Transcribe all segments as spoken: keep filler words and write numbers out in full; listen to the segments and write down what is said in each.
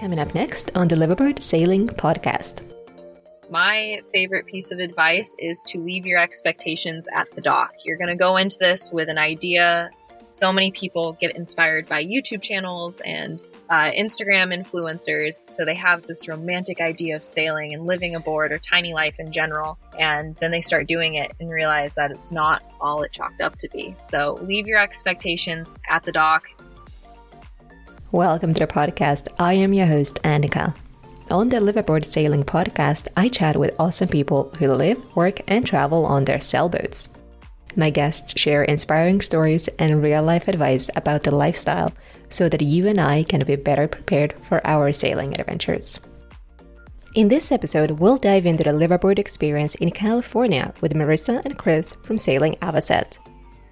Coming up next on the Liveaboard Sailing Podcast. My favorite piece of advice is to leave your expectations at the dock. You're going to go into this with an idea. So many people get inspired by YouTube channels and uh, Instagram influencers. So they have this romantic idea of sailing and living aboard or tiny life in general. And then they start doing it and realize that it's not all it chalked up to be. So leave your expectations at the dock. Welcome to the podcast. I am your host, Annika. On the Liveaboard Sailing Podcast, I chat with awesome people who live, work, and travel on their sailboats. My guests share inspiring stories and real-life advice about the lifestyle so that you and I can be better prepared for our sailing adventures. In this episode, we'll dive into the liveaboard experience in California with Marissa and Chris from Sailing Avocet.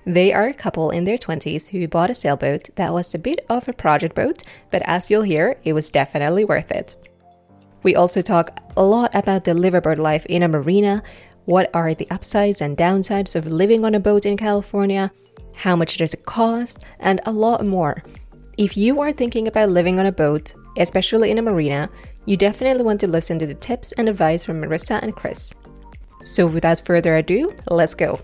They are a couple in their twenties who bought a sailboat that was a bit of a project boat, but as you'll hear, it was definitely worth it. We also talk a lot about the liveaboard life in a marina, what are the upsides and downsides of living on a boat in California, how much does it cost, and a lot more. If you are thinking about living on a boat, especially in a marina, you definitely want to listen to the tips and advice from Marissa and Chris. So without further ado, let's go.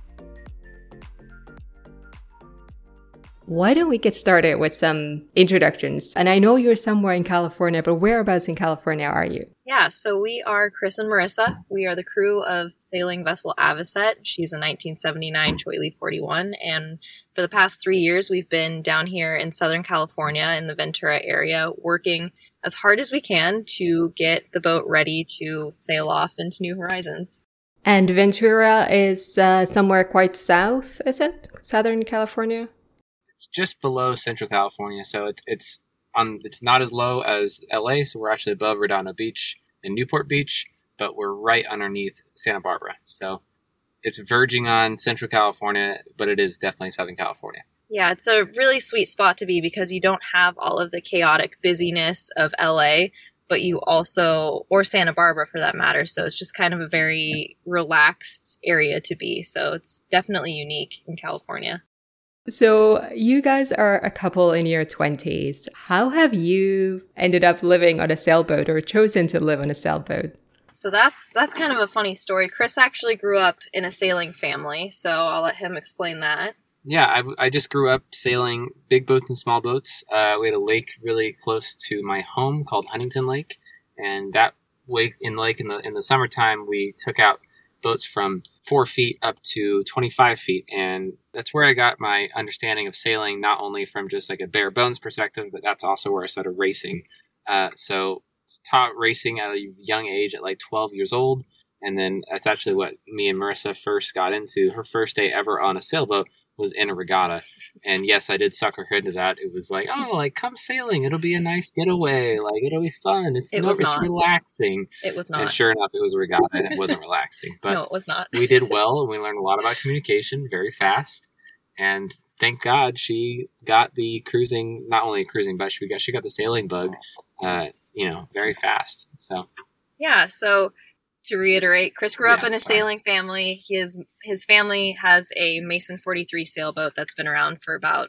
Why don't we get started with some introductions? And I know you're somewhere in California, but whereabouts in California are you? Yeah, so we are Chris and Marissa. We are the crew of sailing vessel Avocet. She's a nineteen seventy-nine Choy Lee forty-one. And for the past three years, we've been down here in Southern California in the Ventura area, working as hard as we can to get the boat ready to sail off into new horizons. And Ventura is uh, somewhere quite south, is it? Southern California? It's just below Central California, so it's it's on it's not as low as L A, so we're actually above Redondo Beach and Newport Beach, but we're right underneath Santa Barbara. So it's verging on Central California, but it is definitely Southern California. Yeah, it's a really sweet spot to be because you don't have all of the chaotic busyness of L A, but you also, or Santa Barbara for that matter, so it's just kind of a very relaxed area to be. So it's definitely unique in California. So you guys are a couple in your twenties. How have you ended up living on a sailboat or chosen to live on a sailboat? So that's that's kind of a funny story. Chris actually grew up in a sailing family, so I'll let him explain that. Yeah, I, I just grew up sailing big boats and small boats. Uh, we had a lake really close to my home called Huntington Lake, and that lake in lake in the in the summertime we took out boats from four feet up to twenty-five feet. And that's where I got my understanding of sailing, not only from just like a bare bones perspective, but that's also where I started racing. Uh, so taught racing at a young age at like twelve years old. And then that's actually what me and Marissa first got into. Her first day ever on a sailboat was in a regatta. And yes, I did suck her into that. It was like, oh, like come sailing. It'll be a nice getaway. Like it'll be fun. It's, it no, was it's not. relaxing. It was not. And sure enough, it was a regatta and it wasn't relaxing. But no, it was not. We did well and we learned a lot about communication very fast. And thank God she got the cruising, not only cruising, but she got, she got the sailing bug, uh, you know, very fast. So, yeah. So to reiterate, Chris grew yeah, up in a sailing fine. family. His, his family has a Mason forty-three sailboat that's been around for about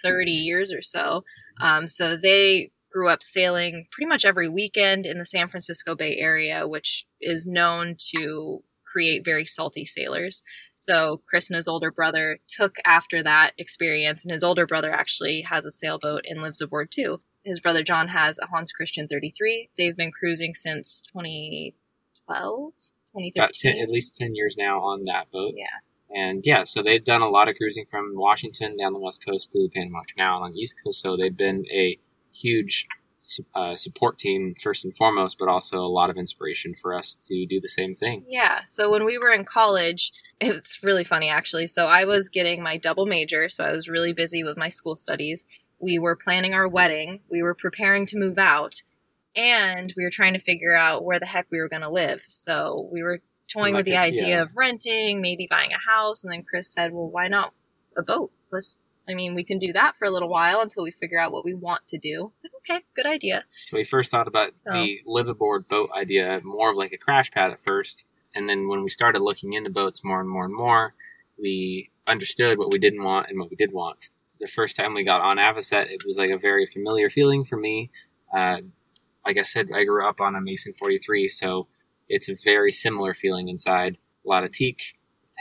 thirty years or so. Um, so they grew up sailing pretty much every weekend in the San Francisco Bay Area, which is known to create very salty sailors. So Chris and his older brother took after that experience, and his older brother actually has a sailboat and lives aboard too. His brother John has a Hans Christian thirty-three. They've been cruising since twenty twelve, twenty thirteen. About ten, at least ten years now on that boat. Yeah. And yeah, so they've done a lot of cruising from Washington down the West Coast to the Panama Canal on the East Coast. So they've been a huge Uh, support team first and foremost, but also a lot of inspiration for us to do the same thing. Yeah. So when we were in college, it's really funny actually. So I was getting my double major. So I was really busy with my school studies. We were planning our wedding. We were preparing to move out, and we were trying to figure out where the heck we were going to live. So we were toying like with the a, idea yeah. of renting, maybe buying a house. And then Chris said, well, why not a boat? Let's I mean, we can do that for a little while until we figure out what we want to do. It's like, okay, good idea. So we first thought about so. the liveaboard boat idea, more of like a crash pad at first. And then when we started looking into boats more and more and more, we understood what we didn't want and what we did want. The first time we got on Avocet, it was like a very familiar feeling for me. Uh, like I said, I grew up on a Mason forty-three, so it's a very similar feeling inside. A lot of teak,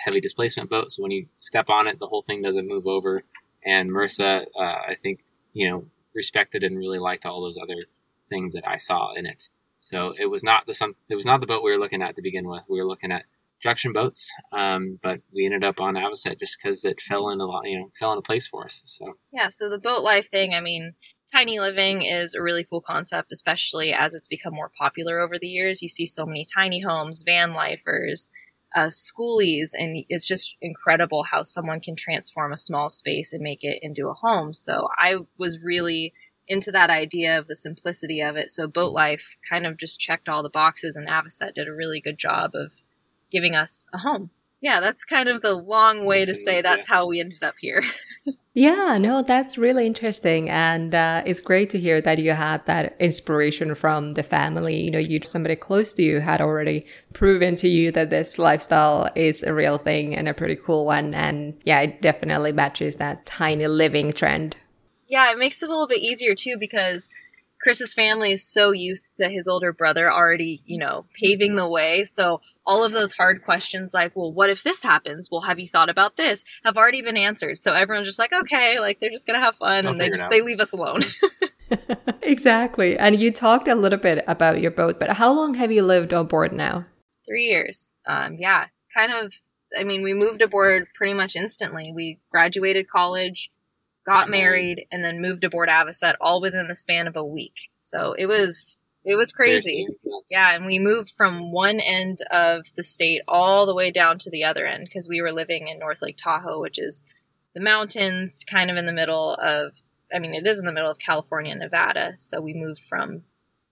heavy displacement boat. So when you step on it, the whole thing doesn't move over. And Marissa, uh, I think, you know, respected and really liked all those other things that I saw in it. So it was not the some, it was not the boat we were looking at to begin with. We were looking at production boats, um, but we ended up on Avocet just because it fell in a lot, you know, fell into place for us. So yeah, so the boat life thing. I mean, tiny living is a really cool concept, especially as it's become more popular over the years. You see so many tiny homes, van lifers, Uh, schoolies, and it's just incredible how someone can transform a small space and make it into a home. So I was really into that idea of the simplicity of it. So boat life kind of just checked all the boxes, and Avocet did a really good job of giving us a home. Yeah, that's kind of the long way to say that's how we ended up here. Yeah, no, that's really interesting. And uh, it's great to hear that you had that inspiration from the family. You know, you somebody close to you had already proven to you that this lifestyle is a real thing and a pretty cool one. And yeah, it definitely matches that tiny living trend. Yeah, it makes it a little bit easier too, because Chris's family is so used to his older brother already, you know, paving the way. So all of those hard questions like, well, what if this happens? Well, have you thought about this? Have already been answered. So everyone's just like, okay, like they're just going to have fun I'll and they just, they leave us alone. Exactly. And you talked a little bit about your boat, but how long have you lived on board now? Three years. Um, yeah, kind of. I mean, we moved aboard pretty much instantly. We graduated college, got married, and then moved aboard Avocet all within the span of a week. So it was... It was crazy. Yeah. And we moved from one end of the state all the way down to the other end because we were living in North Lake Tahoe, which is the mountains kind of in the middle of, I mean, it is in the middle of California and Nevada. So we moved from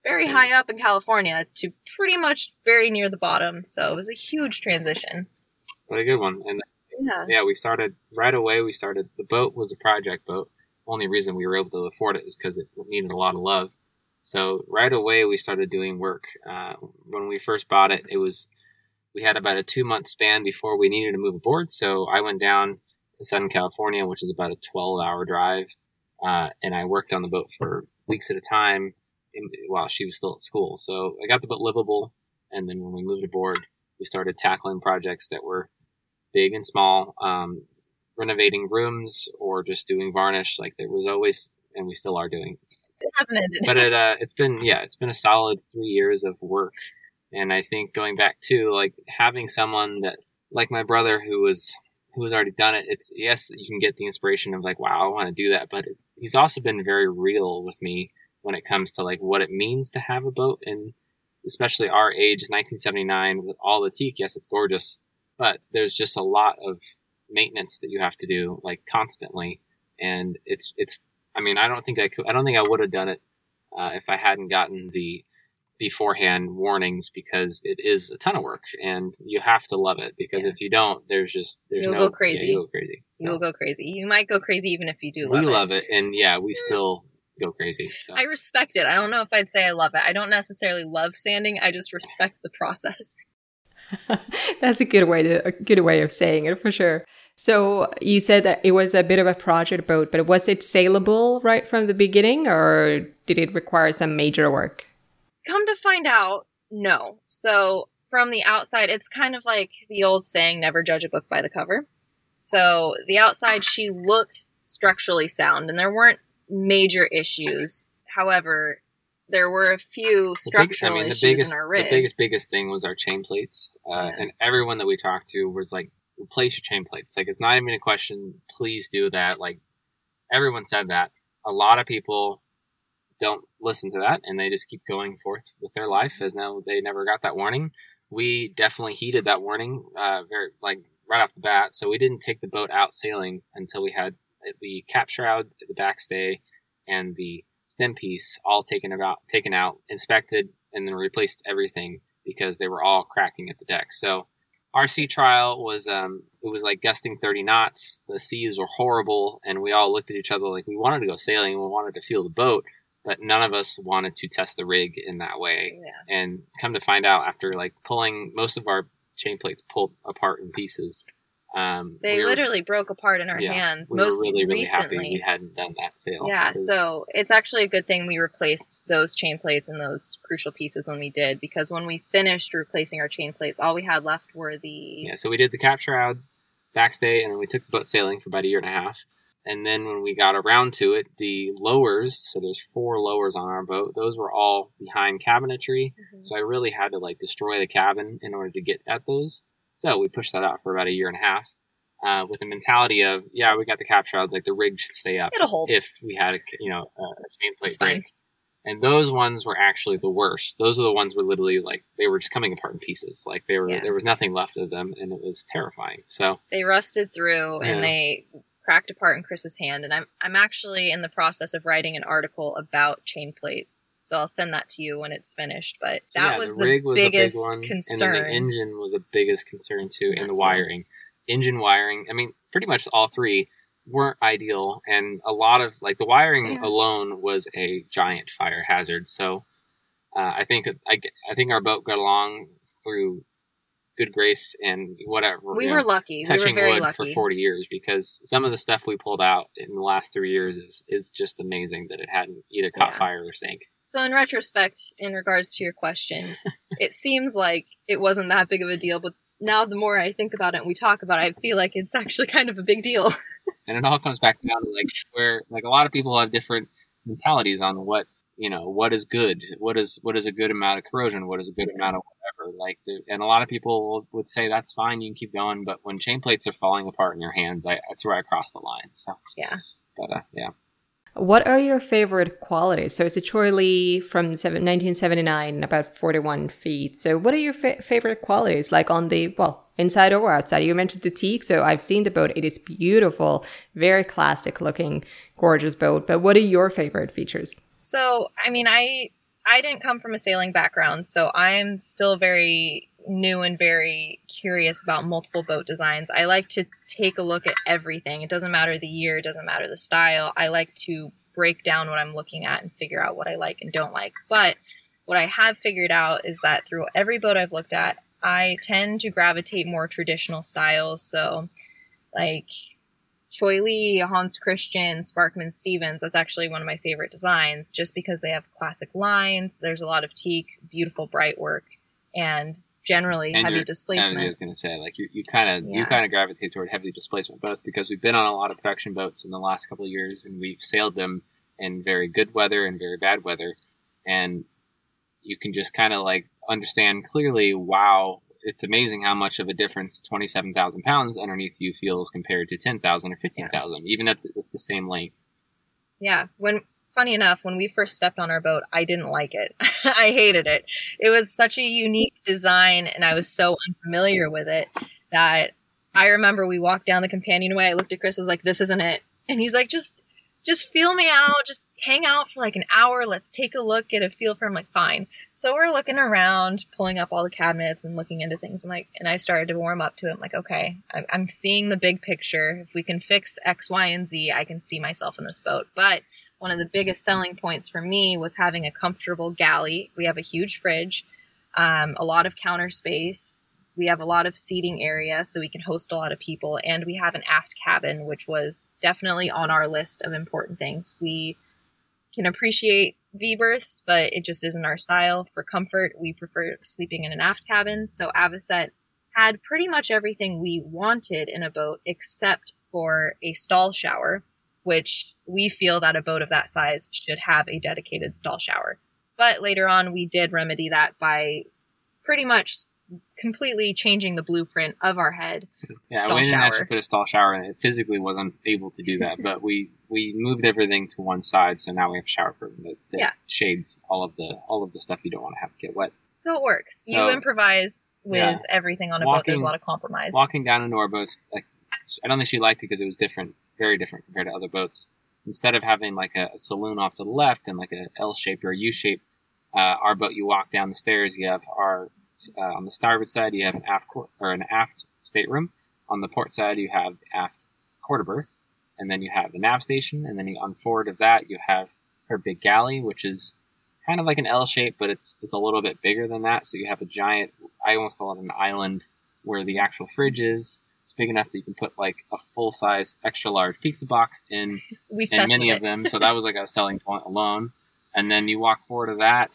very high up in California to pretty much very near the bottom. So it was a huge transition. What a good one. And yeah, yeah we started right away. We started, the boat was a project boat. Only reason we were able to afford it was because it needed a lot of love. So right away, we started doing work. Uh, when we first bought it, it was we had about a two-month span before we needed to move aboard. So I went down to Southern California, which is about a twelve-hour drive, uh, and I worked on the boat for weeks at a time in, while she was still at school. So I got the boat livable, and then when we moved aboard, we started tackling projects that were big and small, um, renovating rooms or just doing varnish. Like there was always, and we still are doing. It hasn't ended. But it, uh, it's been, yeah, it's been a solid three years of work. And I think going back to like having someone that like my brother who was, who has already done it, it's yes, you can get the inspiration of like, wow, I want to do that. But it, he's also been very real with me when it comes to like what it means to have a boat, and especially our age, nineteen seventy-nine, with all the teak. Yes, it's gorgeous, but there's just a lot of maintenance that you have to do like constantly. And it's, it's, I mean, I don't think I could, I don't think I would have done it uh, if I hadn't gotten the beforehand warnings, because it is a ton of work and you have to love it, because yeah. if you don't, there's just, there's you'll no, go crazy. Yeah, you'll go crazy. So. You'll go crazy. You might go crazy even if you do love we it. We love it. And yeah, we still go crazy. So. I respect it. I don't know if I'd say I love it. I don't necessarily love sanding. I just respect the process. That's a good way to, a good way of saying it for sure. So you said that it was a bit of a project boat, but was it saleable right from the beginning, or did it require some major work? Come to find out, no. So from the outside, it's kind of like the old saying, never judge a book by the cover. So the outside, she looked structurally sound and there weren't major issues. However, there were a few structural the big, I mean, the issues biggest, in our rig. The biggest, biggest thing was our chain plates. Uh, yeah. And everyone that we talked to was like, replace your chain plates. Like, it's not even a question. Please do that. Like, everyone said that. A lot of people don't listen to that, and they just keep going forth with their life as now they never got that warning. We definitely heeded that warning uh, very like right off the bat. So we didn't take the boat out sailing until we had the cap shroud, the backstay, and the stem piece all taken about, taken out, inspected, and then replaced everything because they were all cracking at the deck. So our sea trial was um, it was like gusting thirty knots. The seas were horrible, and we all looked at each other like we wanted to go sailing, we wanted to feel the boat, but none of us wanted to test the rig in that way. Yeah. And come to find out, after like pulling most of our chain plates pulled apart in pieces. Um, they we were, literally broke apart in our yeah, hands. We most were really, really recently. happy we hadn't done that sale. Yeah, so it's actually a good thing we replaced those chain plates and those crucial pieces when we did, because when we finished replacing our chain plates, all we had left were the... Yeah, so we did the cap shroud, backstay, and then we took the boat sailing for about a year and a half. And then when we got around to it, the lowers, so there's four lowers on our boat, those were all behind cabinetry. Mm-hmm. So I really had to like destroy the cabin in order to get at those. So we pushed that out for about a year and a half uh, with the mentality of, yeah, we got the cap shrouds, like the rig should stay up. It'll hold. If we had, a, you know, a chain plate break. And those ones were actually the worst. Those are the ones where literally like they were just coming apart in pieces. Like they were, yeah. there was nothing left of them, and it was terrifying. So they rusted through yeah. and they cracked apart in Chris's hand. And I'm I'm actually in the process of writing an article about chain plates. So I'll send that to you when it's finished. But that so yeah, was the, rig the was biggest a big one. concern. And then the engine was the biggest concern too, and the wiring. Engine wiring, I mean, pretty much all three weren't ideal. And a lot of, like, the wiring yeah. alone was a giant fire hazard. So uh, I think I, I think our boat got along through good grace and whatever. We were know, lucky. Touching we were very wood lucky. For forty years, because some of the stuff we pulled out in the last three years is, is just amazing that it hadn't either caught yeah. fire or sank. So in retrospect, in regards to your question, it seems like it wasn't that big of a deal, but now the more I think about it and we talk about it, I feel like it's actually kind of a big deal. And it all comes back down to like where like a lot of people have different mentalities on what you know, what is good? What is what is a good amount of corrosion? What is a good amount of whatever? Like, the, and a lot of people would say that's fine, you can keep going. But when chain plates are falling apart in your hands, I, that's where I cross the line. So yeah, but uh, yeah. What are your favorite qualities? So it's a Choy Lee from nineteen seventy-nine, about forty-one feet. So what are your fa- favorite qualities? Like on the well, inside or outside? You mentioned the teak. So I've seen the boat; it is beautiful, very classic looking, gorgeous boat. But what are your favorite features? So, I mean, I I didn't come from a sailing background, so I'm still very new and very curious about multiple boat designs. I like to take a look at everything. It doesn't matter the year. It doesn't matter the style. I like to break down what I'm looking at and figure out what I like and don't like. But what I have figured out is that through every boat I've looked at, I tend to gravitate more traditional styles. So, like... Choy Lee, Hans Christian, Sparkman Stephens, that's actually one of my favorite designs just because they have classic lines. There's a lot of teak, beautiful bright work, and generally and heavy displacement. I was going to say, like, you kind of you kind of yeah. gravitate toward heavy displacement boats because we've been on a lot of production boats in the last couple of years, and we've sailed them in very good weather and very bad weather. And you can just kind of, like, understand clearly, wow, it's amazing how much of a difference twenty-seven thousand pounds underneath you feels compared to ten thousand or fifteen thousand, yeah. even at the, at the same length. Yeah. When funny enough, when we first stepped on our boat, I didn't like it. I hated it. It was such a unique design, and I was so unfamiliar with it that I remember we walked down the companionway. I looked at Chris. I was like, this isn't it. And he's like, just just feel me out. Just hang out for like an hour. Let's take a look, get a feel for him. I'm like, fine. So we're looking around, pulling up all the cabinets and looking into things. I'm like, and I started to warm up to it. I'm like, okay, I'm, I'm seeing the big picture. If we can fix X, Y, and Z, I can see myself in this boat. But one of the biggest selling points for me was having a comfortable galley. We have a huge fridge, um, a lot of counter space. We have a lot of seating area so we can host a lot of people. And we have an aft cabin, which was definitely on our list of important things. We can appreciate V-berths, but it just isn't our style. For comfort, we prefer sleeping in an aft cabin. So Avocet had pretty much everything we wanted in a boat except for a stall shower, which we feel that a boat of that size should have a dedicated stall shower. But later on, we did remedy that by pretty much completely changing the blueprint of our head. Yeah, stall we didn't shower. actually put a stall shower in. It physically wasn't able to do that, but we, we moved everything to one side, so now we have a shower curtain that, that yeah. shades all of the all of the stuff you don't want to have to get wet. So it works. So, you improvise with yeah. everything on a walking, boat. There's a lot of compromise. Walking down into our boats, like I don't think she liked it because it was different, very different compared to other boats. Instead of having like a, a saloon off to the left and like a L shape or a U shape, uh, our boat, you walk down the stairs, you have our Uh, on the starboard side, you have an aft cor- or an aft stateroom. On the port side, you have aft quarter berth, and then you have the nav station. And then you, on forward of that, you have her big galley, which is kind of like an L shape, but it's it's a little bit bigger than that. So you have a giant, I almost call it an island, where the actual fridge is. It's big enough that you can put like a full size, extra large pizza box in, We've in many it. of them. So that was like a selling point alone. And then you walk forward of that,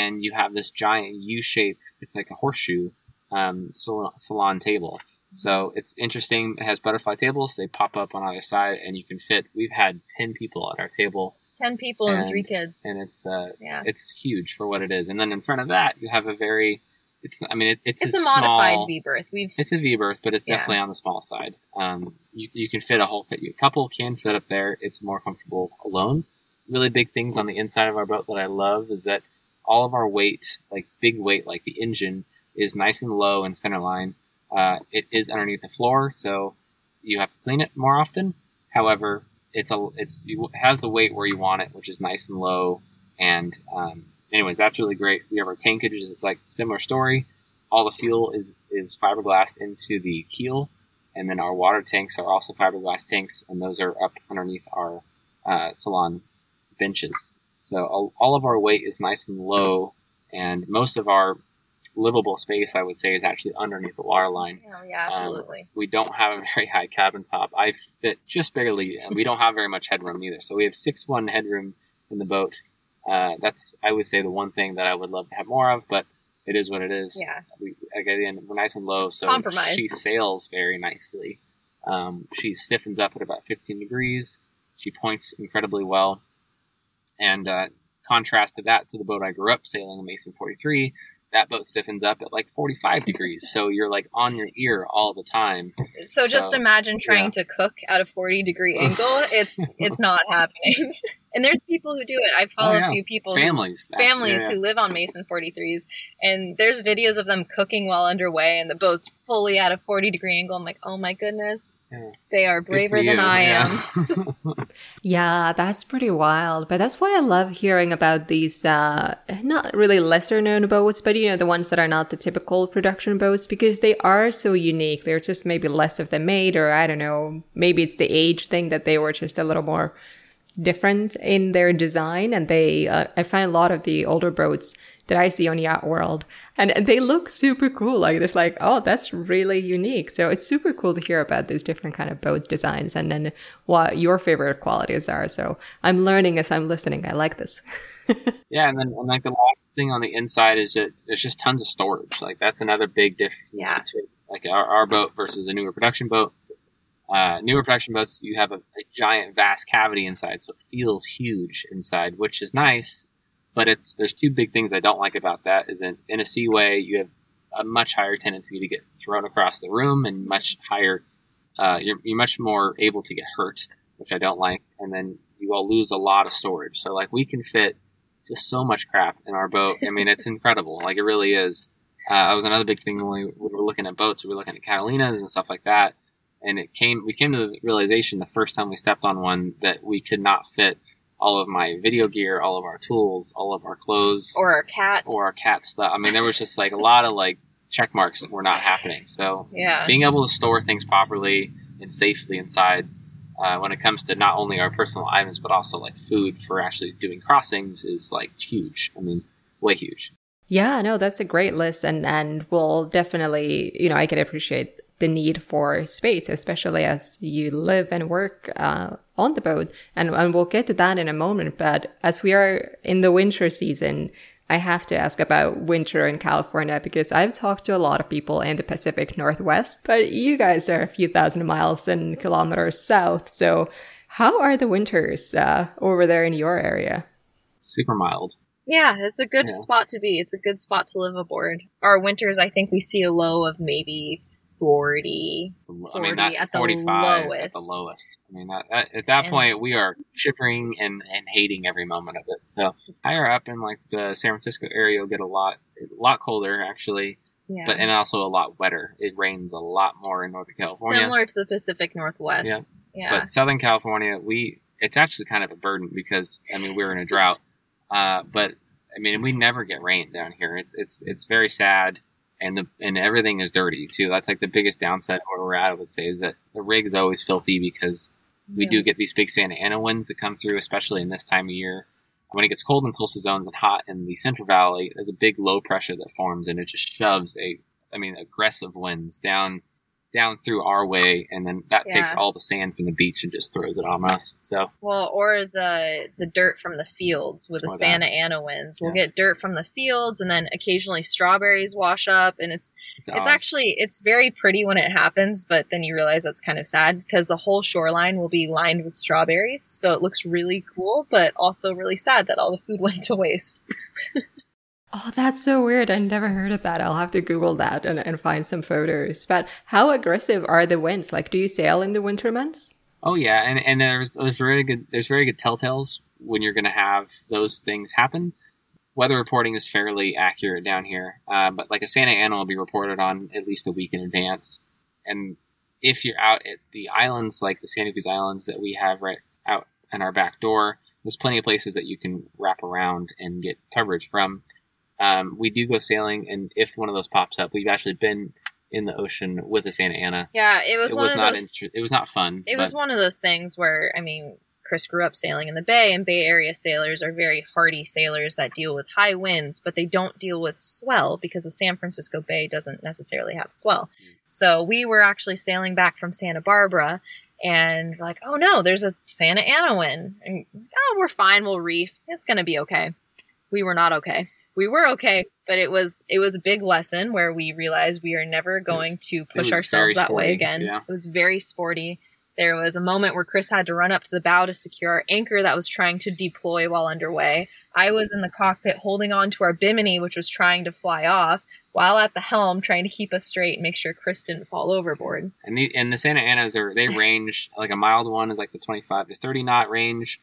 and you have this giant U-shaped, it's like a horseshoe um, salon, salon table. So it's interesting. It has butterfly tables. They pop up on either side, and you can fit. We've had ten people at our table. Ten people and, and three kids. And it's uh, yeah. it's huge for what it is. And then in front of that, you have a very, it's I mean, it, it's, it's a, a small, modified V-berth. We've, it's a V-berth, but it's yeah. definitely on the small side. Um, you, you can fit a whole, a couple can fit up there. It's more comfortable alone. Really big things on the inside of our boat that I love is that all of our weight, like big weight, like the engine, is nice and low and centerline. Uh, it is underneath the floor, so you have to clean it more often. However, it's a it's it has the weight where you want it, which is nice and low. And um, anyways, that's really great. We have our tankages. It's like similar story. All the fuel is is fiberglass into the keel, and then our water tanks are also fiberglass tanks, and those are up underneath our uh, salon benches. So all of our weight is nice and low, and most of our livable space, I would say, is actually underneath the waterline. Oh, yeah, absolutely. Um, we don't have a very high cabin top. I fit just barely, and we don't have very much headroom either. So we have six foot one headroom in the boat. Uh, that's, I would say, the one thing that I would love to have more of, but it is what it is. Yeah. We, again, we're nice and low, so Compromise. She sails very nicely. Um, she stiffens up at about fifteen degrees. She points incredibly well. And uh, contrast to that, to the boat I grew up sailing, Mason forty-three, that boat stiffens up at like forty-five degrees. So you're like on your ear all the time. So, so just imagine trying yeah. to cook at a forty degree angle. It's it's not happening. And there's people who do it. I follow oh, yeah. a few people. Families. Who, families yeah, yeah. who live on Mason forty-threes. And there's videos of them cooking while underway, and the boat's fully at a forty degree angle. I'm like, oh my goodness. Yeah. They are braver than you. I yeah. am. Yeah, that's pretty wild. But that's why I love hearing about these uh, not really lesser known boats, but you know, the ones that are not the typical production boats, because they are so unique. They're just maybe less of them made, or I don't know, maybe it's the age thing that they were just a little more different in their design. And they uh, I find a lot of the older boats that I see on Yacht World, and they look super cool. Like there's like, oh, that's really unique. So it's super cool to hear about these different kind of boat designs and then what your favorite qualities are. So I'm learning as I'm listening. I like this. Yeah, and then and like the last thing on the inside is that there's just tons of storage. Like that's another big difference yeah. between like our, our boat versus a newer production boat. Uh, newer production boats, you have a, a giant, vast cavity inside, so it feels huge inside, which is nice. But it's there's two big things I don't like about that. Is in, in a seaway, you have a much higher tendency to get thrown across the room, and much higher, uh, you're, you're much more able to get hurt, which I don't like. And then you will lose a lot of storage. So like we can fit just so much crap in our boat. I mean, it's incredible. Like it really is. Uh, that was another big thing when we, when we were looking at boats. We were looking at Catalinas and stuff like that. And it came, we came to the realization the first time we stepped on one that we could not fit all of my video gear, all of our tools, all of our clothes. Or our cats. Or our cat stuff. I mean, there was just like a lot of like check marks that were not happening. So yeah. Being able to store things properly and safely inside uh, when it comes to not only our personal items, but also like food for actually doing crossings is like huge. I mean, way huge. Yeah, no, that's a great list. And, and we'll definitely, you know, I can appreciate the need for space, especially as you live and work uh, on the boat. And, and we'll get to that in a moment. But as we are in the winter season, I have to ask about winter in California, because I've talked to a lot of people in the Pacific Northwest, but you guys are a few thousand miles and kilometers south. So how are the winters uh, over there in your area? Super mild. Yeah, it's a good yeah. spot to be. It's a good spot to live aboard. Our winters, I think we see a low of maybe forty, I mean, forty at the lowest. At the lowest. I mean, that, that, at that and, point, we are shivering and, and hating every moment of it. So higher up in like the San Francisco area, you'll get a lot, a lot colder actually, yeah. but and also a lot wetter. It rains a lot more in Northern California, similar to the Pacific Northwest. Yeah, yeah. But Southern California, we it's actually kind of a burden because I mean we're in a drought, uh, but I mean we never get rain down here. It's it's it's very sad. And the and everything is dirty too. That's like the biggest downside where we're at, I would say, is that the rig's always filthy because we yeah. do get these big Santa Ana winds that come through, especially in this time of year. When it gets cold in coastal zones and hot in the Central Valley, there's a big low pressure that forms and it just shoves a, I mean, aggressive winds down down through our way, and then that yeah. takes all the sand from the beach and just throws it on us. So well, or the the dirt from the fields with or the Santa that. Ana winds. We'll yeah. get dirt from the fields, and then occasionally strawberries wash up, and it's it's, it's actually it's very pretty when it happens, but then you realize that's kind of sad because the whole shoreline will be lined with strawberries. So it looks really cool, but also really sad that all the food went to waste. Oh, that's so weird. I never heard of that. I'll have to Google that and, and find some photos. But how aggressive are the winds? Like, do you sail in the winter months? Oh, yeah. And, and there's, there's, very good, there's very good telltales when you're going to have those things happen. Weather reporting is fairly accurate down here. Uh, but like a Santa Ana will be reported on at least a week in advance. And if you're out at the islands, like the Santa Cruz Islands that we have right out in our back door, there's plenty of places that you can wrap around and get coverage from. Um, we do go sailing, and if one of those pops up, we've actually been in the ocean with a Santa Ana. Yeah, it was it one was of not those. Inter- it was not fun. It but. was one of those things where, I mean, Chris grew up sailing in the Bay, and Bay Area sailors are very hardy sailors that deal with high winds, but they don't deal with swell because the San Francisco Bay doesn't necessarily have swell. Mm. So we were actually sailing back from Santa Barbara, and we're like, oh no, there's a Santa Ana wind. And, oh, we're fine. We'll reef. It's going to be okay. We were not okay. We were okay, but it was it was a big lesson where we realized we are never going was, to push ourselves that sporty, way again. Yeah. It was very sporty. There was a moment where Chris had to run up to the bow to secure our anchor that was trying to deploy while underway. I was in the cockpit holding on to our bimini, which was trying to fly off, while at the helm trying to keep us straight and make sure Chris didn't fall overboard. And the, and the Santa Anas, are they range, like a mild one is like the twenty-five to thirty knot range.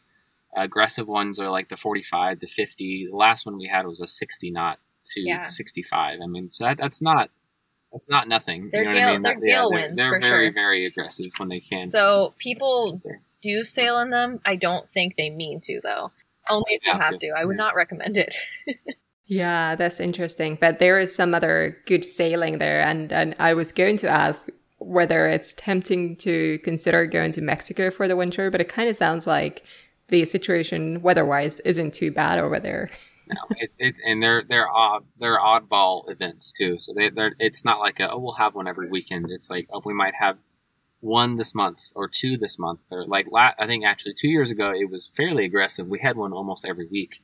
Aggressive ones are like the forty-five to fifty. The last one we had was a sixty knot to yeah. sixty-five. I mean, so that, that's not that's not nothing. They're you know gale, what I mean? They're, that, gale yeah, winds they're, they're for very, sure. very aggressive when they can. So people do sail in them. I don't think they mean to, though. Only if you have, have to. to. I would yeah. not recommend it. Yeah, that's interesting. But there is some other good sailing there. And, and I was going to ask whether it's tempting to consider going to Mexico for the winter, but it kind of sounds like the situation weather-wise isn't too bad over there. No, it, it, and they're they're odd, they're oddball events too. So they, they're it's not like a, oh we'll have one every weekend. It's like oh we might have one this month or two this month. Or like la- I think actually two years ago it was fairly aggressive. We had one almost every week.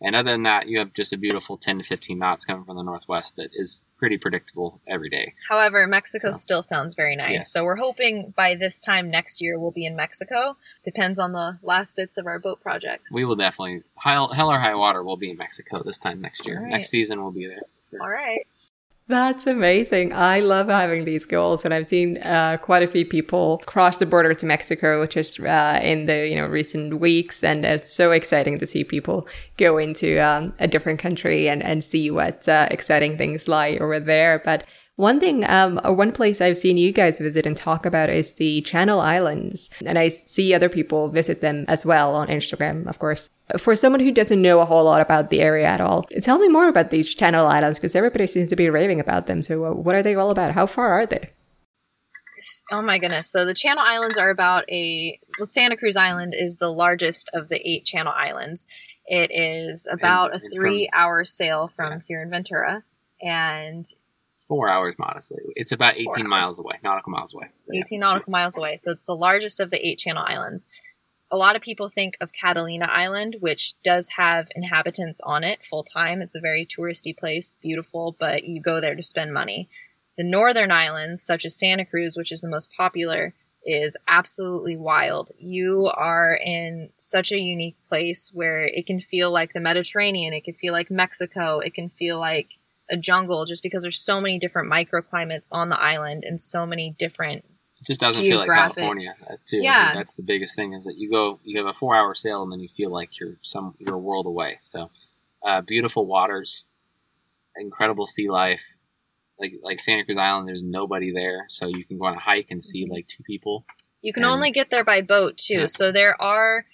And other than that, you have just a beautiful ten to fifteen knots coming from the northwest that is pretty predictable every day. However, Mexico so, still sounds very nice. Yes. So we're hoping by this time next year we'll be in Mexico. Depends on the last bits of our boat projects. We will definitely, hell or high water, we'll be in Mexico this time next year. Right. Next season we'll be there. All right. That's amazing. I love having these goals. And I've seen uh, quite a few people cross the border to Mexico, which is uh, in the you know recent weeks. And it's so exciting to see people go into um, a different country and, and see what uh, exciting things lie over there. But one thing, um, one place I've seen you guys visit and talk about is the Channel Islands. And I see other people visit them as well on Instagram, of course. For someone who doesn't know a whole lot about the area at all, tell me more about these Channel Islands, because everybody seems to be raving about them. So uh, what are they all about? How far are they? Oh my goodness. So the Channel Islands are about a, well, Santa Cruz Island is the largest of the eight Channel Islands. It is about and, and a three from, hour sail from yeah. here in Ventura. And Four hours, modestly. It's about eighteen miles away, nautical miles away. Yeah. eighteen nautical miles away. So it's the largest of the eight Channel Islands. A lot of people think of Catalina Island, which does have inhabitants on it full time. It's a very touristy place, beautiful, but you go there to spend money. The northern islands, such as Santa Cruz, which is the most popular, is absolutely wild. You are in such a unique place where it can feel like the Mediterranean. It can feel like Mexico. It can feel like a jungle, just because there's so many different microclimates on the island and so many different It just doesn't feel like California uh, too. Yeah. I think that's the biggest thing, is that you go, you have a four hour sail and then you feel like you're some, you're a world away. So uh, beautiful waters, incredible sea life. Like, like Santa Cruz Island, there's nobody there. So you can go on a hike and see like two people. You can and, only get there by boat too. Yeah. So there are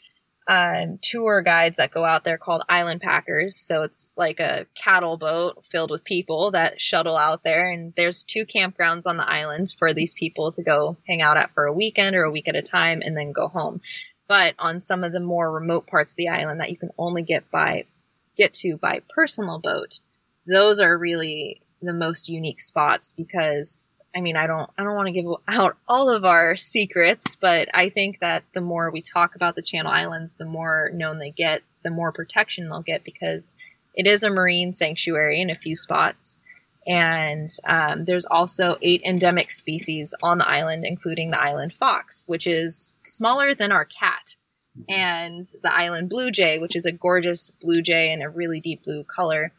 Um, tour guides that go out there called island packers. So it's like a cattle boat filled with people that shuttle out there. And there's two campgrounds on the islands for these people to go hang out at for a weekend or a week at a time and then go home. But on some of the more remote parts of the island that you can only get by, get to by personal boat, those are really the most unique spots because, I mean, I don't I don't want to give out all of our secrets, but I think that the more we talk about the Channel Islands, the more known they get, the more protection they'll get, because it is a marine sanctuary in a few spots. And um, there's also eight endemic species on the island, including the island fox, which is smaller than our cat, and the island blue jay, which is a gorgeous blue jay in a really deep blue color.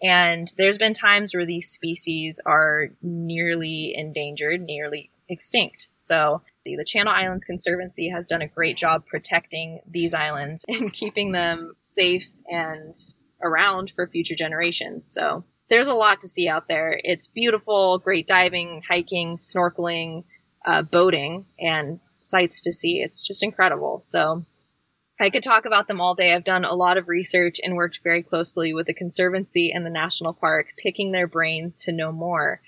And there's been times where these species are nearly endangered, nearly extinct. So the Channel Islands Conservancy has done a great job protecting these islands and keeping them safe and around for future generations. So there's a lot to see out there. It's beautiful, great diving, hiking, snorkeling, uh, boating, and sights to see. It's just incredible. So I could talk about them all day. I've done a lot of research and worked very closely with the Conservancy and the National Park, picking their brain to know more.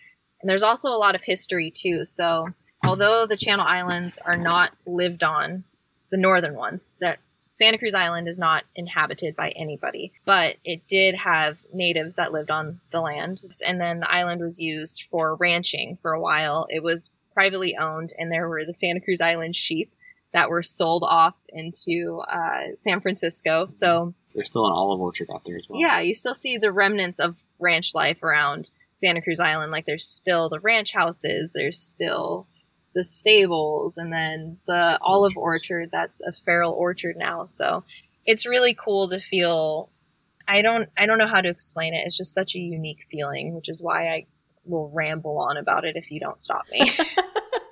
And there's also a lot of history, too. So although the Channel Islands are not lived on, the northern ones, that Santa Cruz Island is not inhabited by anybody, but it did have natives that lived on the land. And then the island was used for ranching for a while. It was privately owned, and there were the Santa Cruz Island sheep that were sold off into uh, San Francisco. So there's still an olive orchard out there as well. Yeah, you still see the remnants of ranch life around Santa Cruz Island. Like there's still the ranch houses, there's still the stables, and then the olive orchard that's a feral orchard now. So it's really cool to feel. I don't I don't know how to explain it. It's just such a unique feeling, which is why I will ramble on about it if you don't stop me.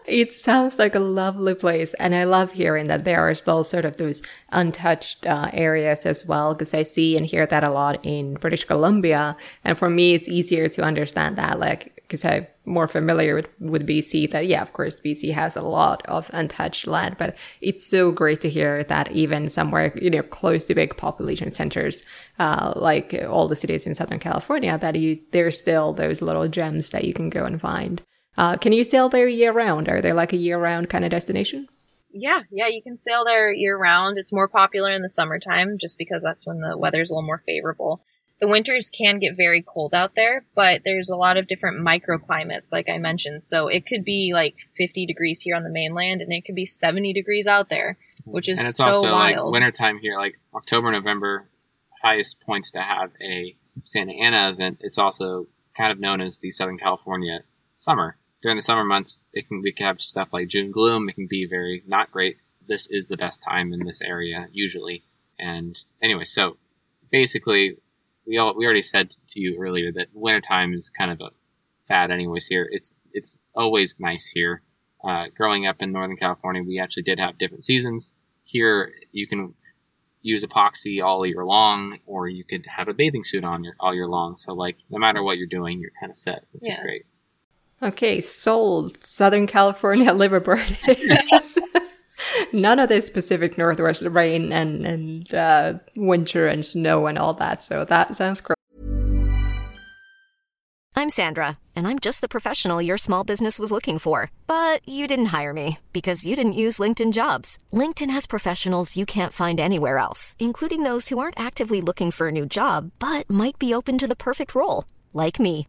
It sounds like a lovely place, and I love hearing that there are still sort of those untouched uh, areas as well, because I see and hear that a lot in British Columbia, and for me it's easier to understand that, like, because I'm more familiar with, with B C, that yeah, of course, B C has a lot of untouched land, but it's so great to hear that even somewhere, you know, close to big population centers, uh, like all the cities in Southern California, that you there's still those little gems that you can go and find. Uh, can you sail there year-round? Are they like a year-round kind of destination? Yeah, yeah, you can sail there year-round. It's more popular in the summertime just because that's when the weather's a little more favorable. The winters can get very cold out there, but there's a lot of different microclimates, like I mentioned. So it could be like fifty degrees here on the mainland, and it could be seventy degrees out there, which is so wild. And it's also like wintertime here, like October, November, highest points to have a Santa Ana event. It's also kind of known as the Southern California summer. During the summer months, it can we can have stuff like June gloom. It can be very not great. This is the best time in this area usually. And anyway, so basically, we all we already said to you earlier that wintertime is kind of a fad anyways here. It's it's always nice here. Uh, growing up in Northern California, we actually did have different seasons. Here, you can use epoxy all year long, or you could have a bathing suit on your, all year long. So, like, no matter what you're doing, you're kind of set, which yeah. is great. Okay, sold. Southern California liveaboard. None of this Pacific Northwest rain and, and uh, winter and snow and all that. So that sounds great. I'm Sandra, and I'm just the professional your small business was looking for. But you didn't hire me because you didn't use LinkedIn Jobs. LinkedIn has professionals you can't find anywhere else, including those who aren't actively looking for a new job, but might be open to the perfect role, like me.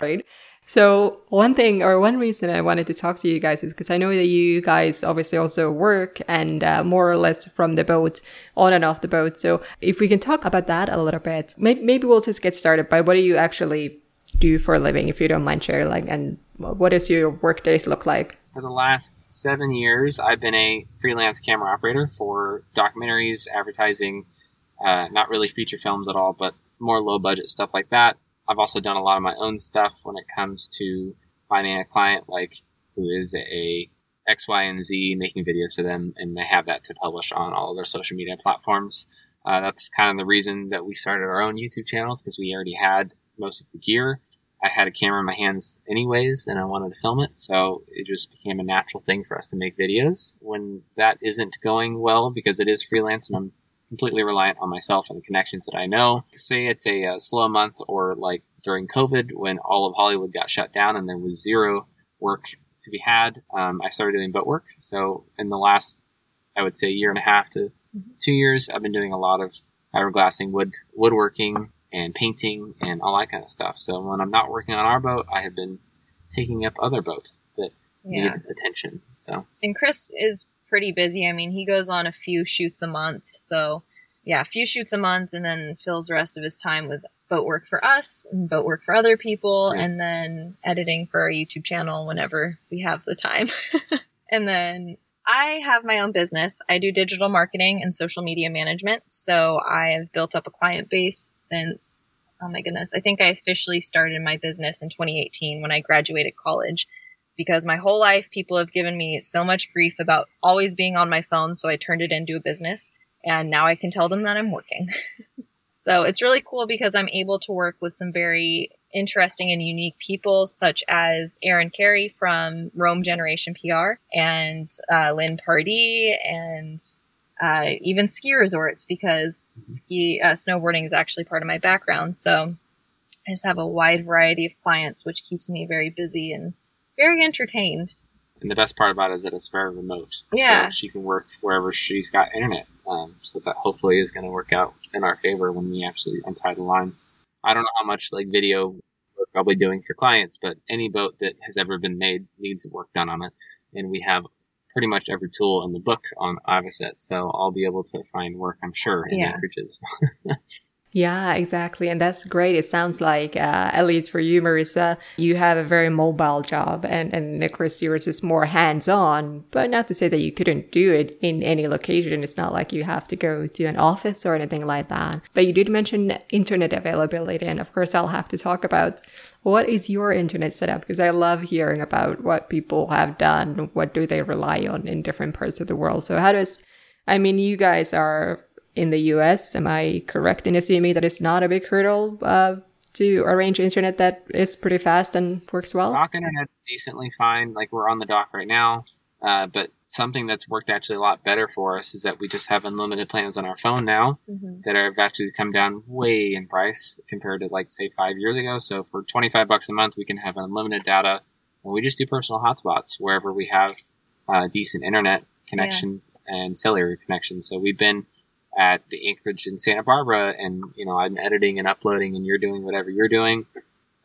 Right. So one thing or one reason I wanted to talk to you guys is because I know that you guys obviously also work and uh, more or less from the boat, on and off the boat. So if we can talk about that a little bit, maybe, maybe we'll just get started by what do you actually do for a living, if you don't mind sharing, like, and what does your work days look like? For the last seven years, I've been a freelance camera operator for documentaries, advertising, uh, not really feature films at all, but more low budget stuff like that. I've also done a lot of my own stuff when it comes to finding a client like who is a X, Y, and Z, making videos for them, and they have that to publish on all of their social media platforms. Uh, that's kind of the reason that we started our own YouTube channels, because we already had most of the gear. I had a camera in my hands anyways, and I wanted to film it, so it just became a natural thing for us to make videos. When that isn't going well, because it is freelance and I'm completely reliant on myself and the connections that I know. Say it's a, a slow month, or like during COVID when all of Hollywood got shut down and there was zero work to be had, um, I started doing boat work. So in the last, I would say, year and a half to mm-hmm. two years, I've been doing a lot of fiberglassing, wood, woodworking, and painting, and all that kind of stuff. So when I'm not working on our boat, I have been taking up other boats that yeah. need attention. So and Chris is pretty busy. I mean, he goes on a few shoots a month. So yeah, a few shoots a month, and then fills the rest of his time with boat work for us and boat work for other people. Right. And then editing for our YouTube channel whenever we have the time. And then I have my own business. I do digital marketing and social media management. So I have built up a client base since, oh my goodness, I think I officially started my business in twenty eighteen when I graduated college. Because my whole life, people have given me so much grief about always being on my phone. So I turned it into a business, and now I can tell them that I'm working. So it's really cool because I'm able to work with some very interesting and unique people, such as Erin Carey from Rome Generation P R, and uh, Lynn Pardee, and uh, even ski resorts, because mm-hmm. ski uh, snowboarding is actually part of my background. So I just have a wide variety of clients, which keeps me very busy and very entertained. And the best part about it is that it's very remote. Yeah. So she can work wherever she's got internet. Um, so that hopefully is going to work out in our favor when we actually untie the lines. I don't know how much like video we're probably doing for clients, but any boat that has ever been made needs work done on it. And we have pretty much every tool in the book on Avocet. So I'll be able to find work, I'm sure, in yeah. Anchorages. Yeah, exactly. And that's great. It sounds like, uh, at least for you, Marissa, you have a very mobile job, and, and Chris, yours is more hands-on, but not to say that you couldn't do it in any location. It's not like you have to go to an office or anything like that. But you did mention internet availability, and of course, I'll have to talk about what is your internet setup, because I love hearing about what people have done, what do they rely on in different parts of the world. So how does, I mean, you guys are in the U S, am I correct in assuming that it's not a big hurdle uh, to arrange internet that is pretty fast and works well? Dock internet's decently fine. Like, we're on the dock right now. Uh, but something that's worked actually a lot better for us is that we just have unlimited plans on our phone now mm-hmm. that have actually come down way in price compared to, like, say, five years ago. So for twenty-five bucks a month, we can have unlimited data, and we just do personal hotspots wherever we have uh, decent internet connection yeah. and cellular connection. So we've been at the Anchorage in Santa Barbara, and, you know, I'm editing and uploading, and you're doing whatever you're doing.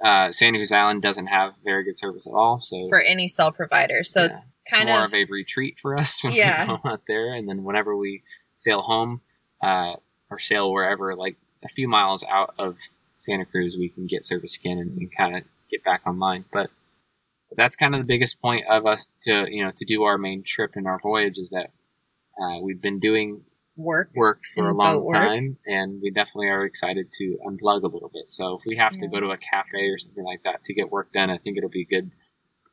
Uh, Santa Cruz Island doesn't have very good service at all. So for any cell provider. So yeah, it's kind it's more of, of a retreat for us when yeah. we go out there. And then whenever we sail home uh, or sail wherever, like a few miles out of Santa Cruz, we can get service again and, and kind of get back online. But that's kind of the biggest point of us to, you know, to do our main trip and our voyage is that uh, we've been doing work work for a long time, and we definitely are excited to unplug a little bit. So if we have yeah. to go to a cafe or something like that to get work done, I think it'll be good.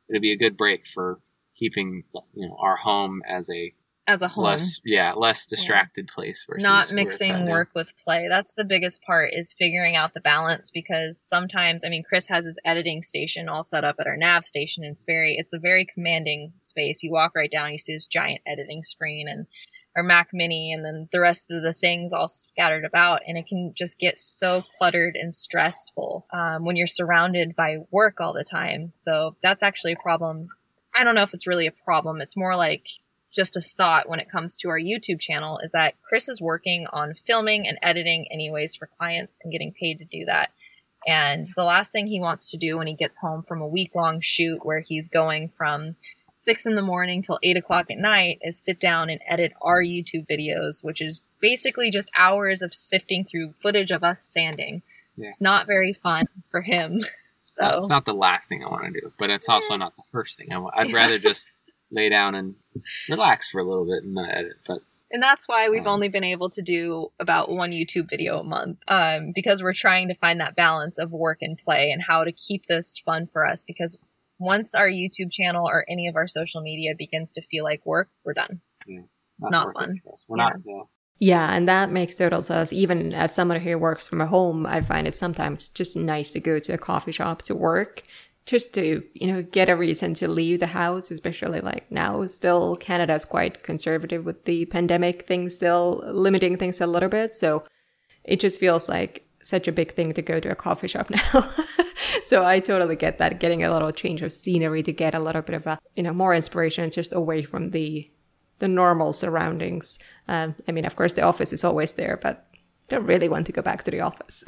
It'll be a good break for keeping, you know, our home as a as a home, less, yeah, less distracted yeah. place. Versus not mixing work with play. That's the biggest part, is figuring out the balance, because sometimes, I mean, Chris has his editing station all set up at our nav station, and it's very it's a very commanding space. You walk right down, you see this giant editing screen and or Mac Mini, and then the rest of the things all scattered about. And it can just get so cluttered and stressful um, when you're surrounded by work all the time. So that's actually a problem. I don't know if it's really a problem. It's more like just a thought when it comes to our YouTube channel, is that Chris is working on filming and editing anyways for clients and getting paid to do that. And the last thing he wants to do when he gets home from a week-long shoot where he's going from six in the morning till eight o'clock at night is sit down and edit our YouTube videos, which is basically just hours of sifting through footage of us sanding. Yeah. It's not very fun for him. So uh, it's not the last thing I want to do, but it's also not the first thing I want. I'd rather just lay down and relax for a little bit and not edit. But and that's why we've um, only been able to do about one YouTube video a month, um, because we're trying to find that balance of work and play and how to keep this fun for us, because once our YouTube channel or any of our social media begins to feel like work, we're done. Yeah, it's not, not fun. We're yeah. not. Yeah. yeah, and that makes total sense. Even as someone who works from a home, I find it sometimes just nice to go to a coffee shop to work, just to, you know, get a reason to leave the house, especially like now still Canada's quite conservative with the pandemic thing, still limiting things a little bit. So it just feels like such a big thing to go to a coffee shop now. So I totally get that, getting a little change of scenery to get a little bit of a, you know, more inspiration just away from the the normal surroundings. Um, I mean, of course, the office is always there, but don't really want to go back to the office.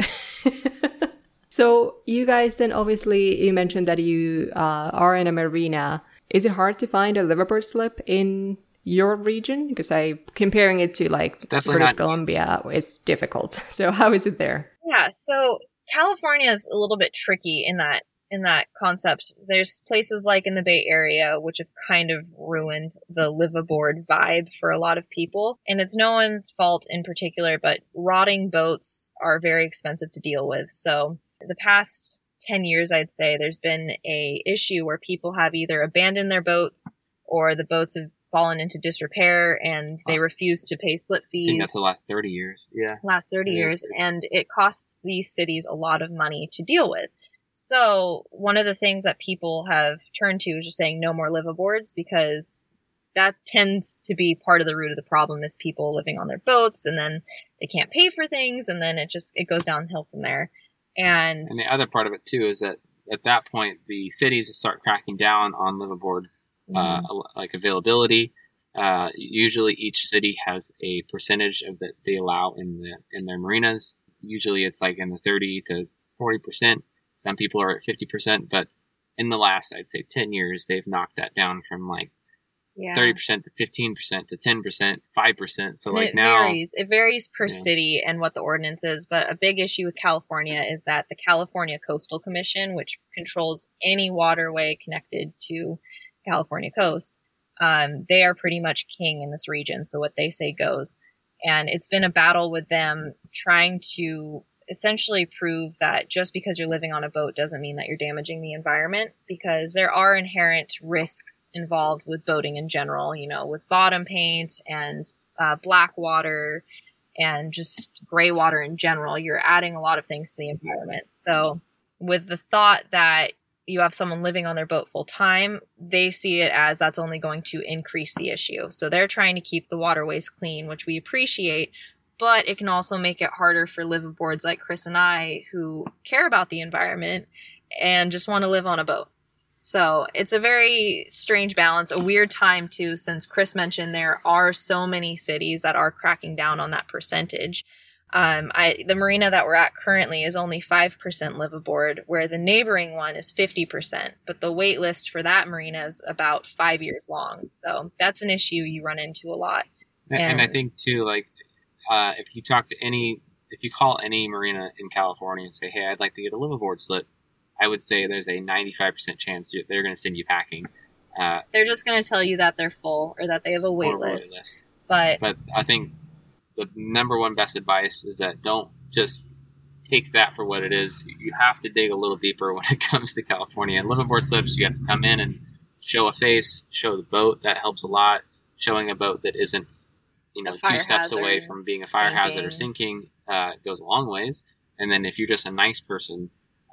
So you guys then obviously, you mentioned that you uh, are in a marina. Is it hard to find a liveaboard slip in your region? Because I comparing it to like British Columbia is difficult. So how is it there? Yeah, so California is a little bit tricky in that in that concept. There's places like in the Bay Area which have kind of ruined the liveaboard vibe for a lot of people, and it's no one's fault in particular, but rotting boats are very expensive to deal with. So the past ten years, I'd say there's been a issue where people have either abandoned their boats or the boats have fallen into disrepair and they awesome. refuse to pay slip fees. I think that's the last thirty years. Yeah. Last thirty yeah, years. And it costs these cities a lot of money to deal with. So one of the things that people have turned to is just saying no more liveaboards, because that tends to be part of the root of the problem is people living on their boats, and then they can't pay for things, and then it just it goes downhill from there. And, and the other part of it too is that at that point the cities start cracking down on liveaboard Uh, like availability. Uh, usually each city has a percentage of that they allow in the in their marinas. Usually it's like in the thirty to forty percent. Some people are at fifty percent, but in the last, I'd say ten years, they've knocked that down from like yeah. thirty percent to fifteen percent to ten percent, five percent. So and like it now varies. It varies per yeah. city and what the ordinance is. But a big issue with California is that the California Coastal Commission, which controls any waterway connected to California coast, um, they are pretty much king in this region. So what they say goes. And it's been a battle with them trying to essentially prove that just because you're living on a boat doesn't mean that you're damaging the environment, because there are inherent risks involved with boating in general, you know, with bottom paint and uh, black water and just gray water in general. You're adding a lot of things to the environment. So with the thought that you have someone living on their boat full time, they see it as that's only going to increase the issue. So they're trying to keep the waterways clean, which we appreciate, but it can also make it harder for liveaboards like Chris and I who care about the environment and just want to live on a boat. So it's a very strange balance, a weird time too, since Chris mentioned there are so many cities that are cracking down on that percentage. Um, I, the marina that we're at currently is only five percent liveaboard, where the neighboring one is fifty percent, but the wait list for that marina is about five years long. So that's an issue you run into a lot. And, and I think too, like uh, if you talk to any, if you call any marina in California and say, hey, I'd like to get a liveaboard slip, I would say there's a ninety-five percent chance they're going to send you packing. Uh, they're just going to tell you that they're full or that they have a wait list. list. But, but I think the number one best advice is that don't just take that for what it is. You have to dig a little deeper when it comes to California. And liveaboard slips, you have to come in and show a face, show the boat. That helps a lot. Showing a boat that isn't, you know, two steps away from being a fire sinking. hazard or sinking uh, goes a long ways. And then if you're just a nice person,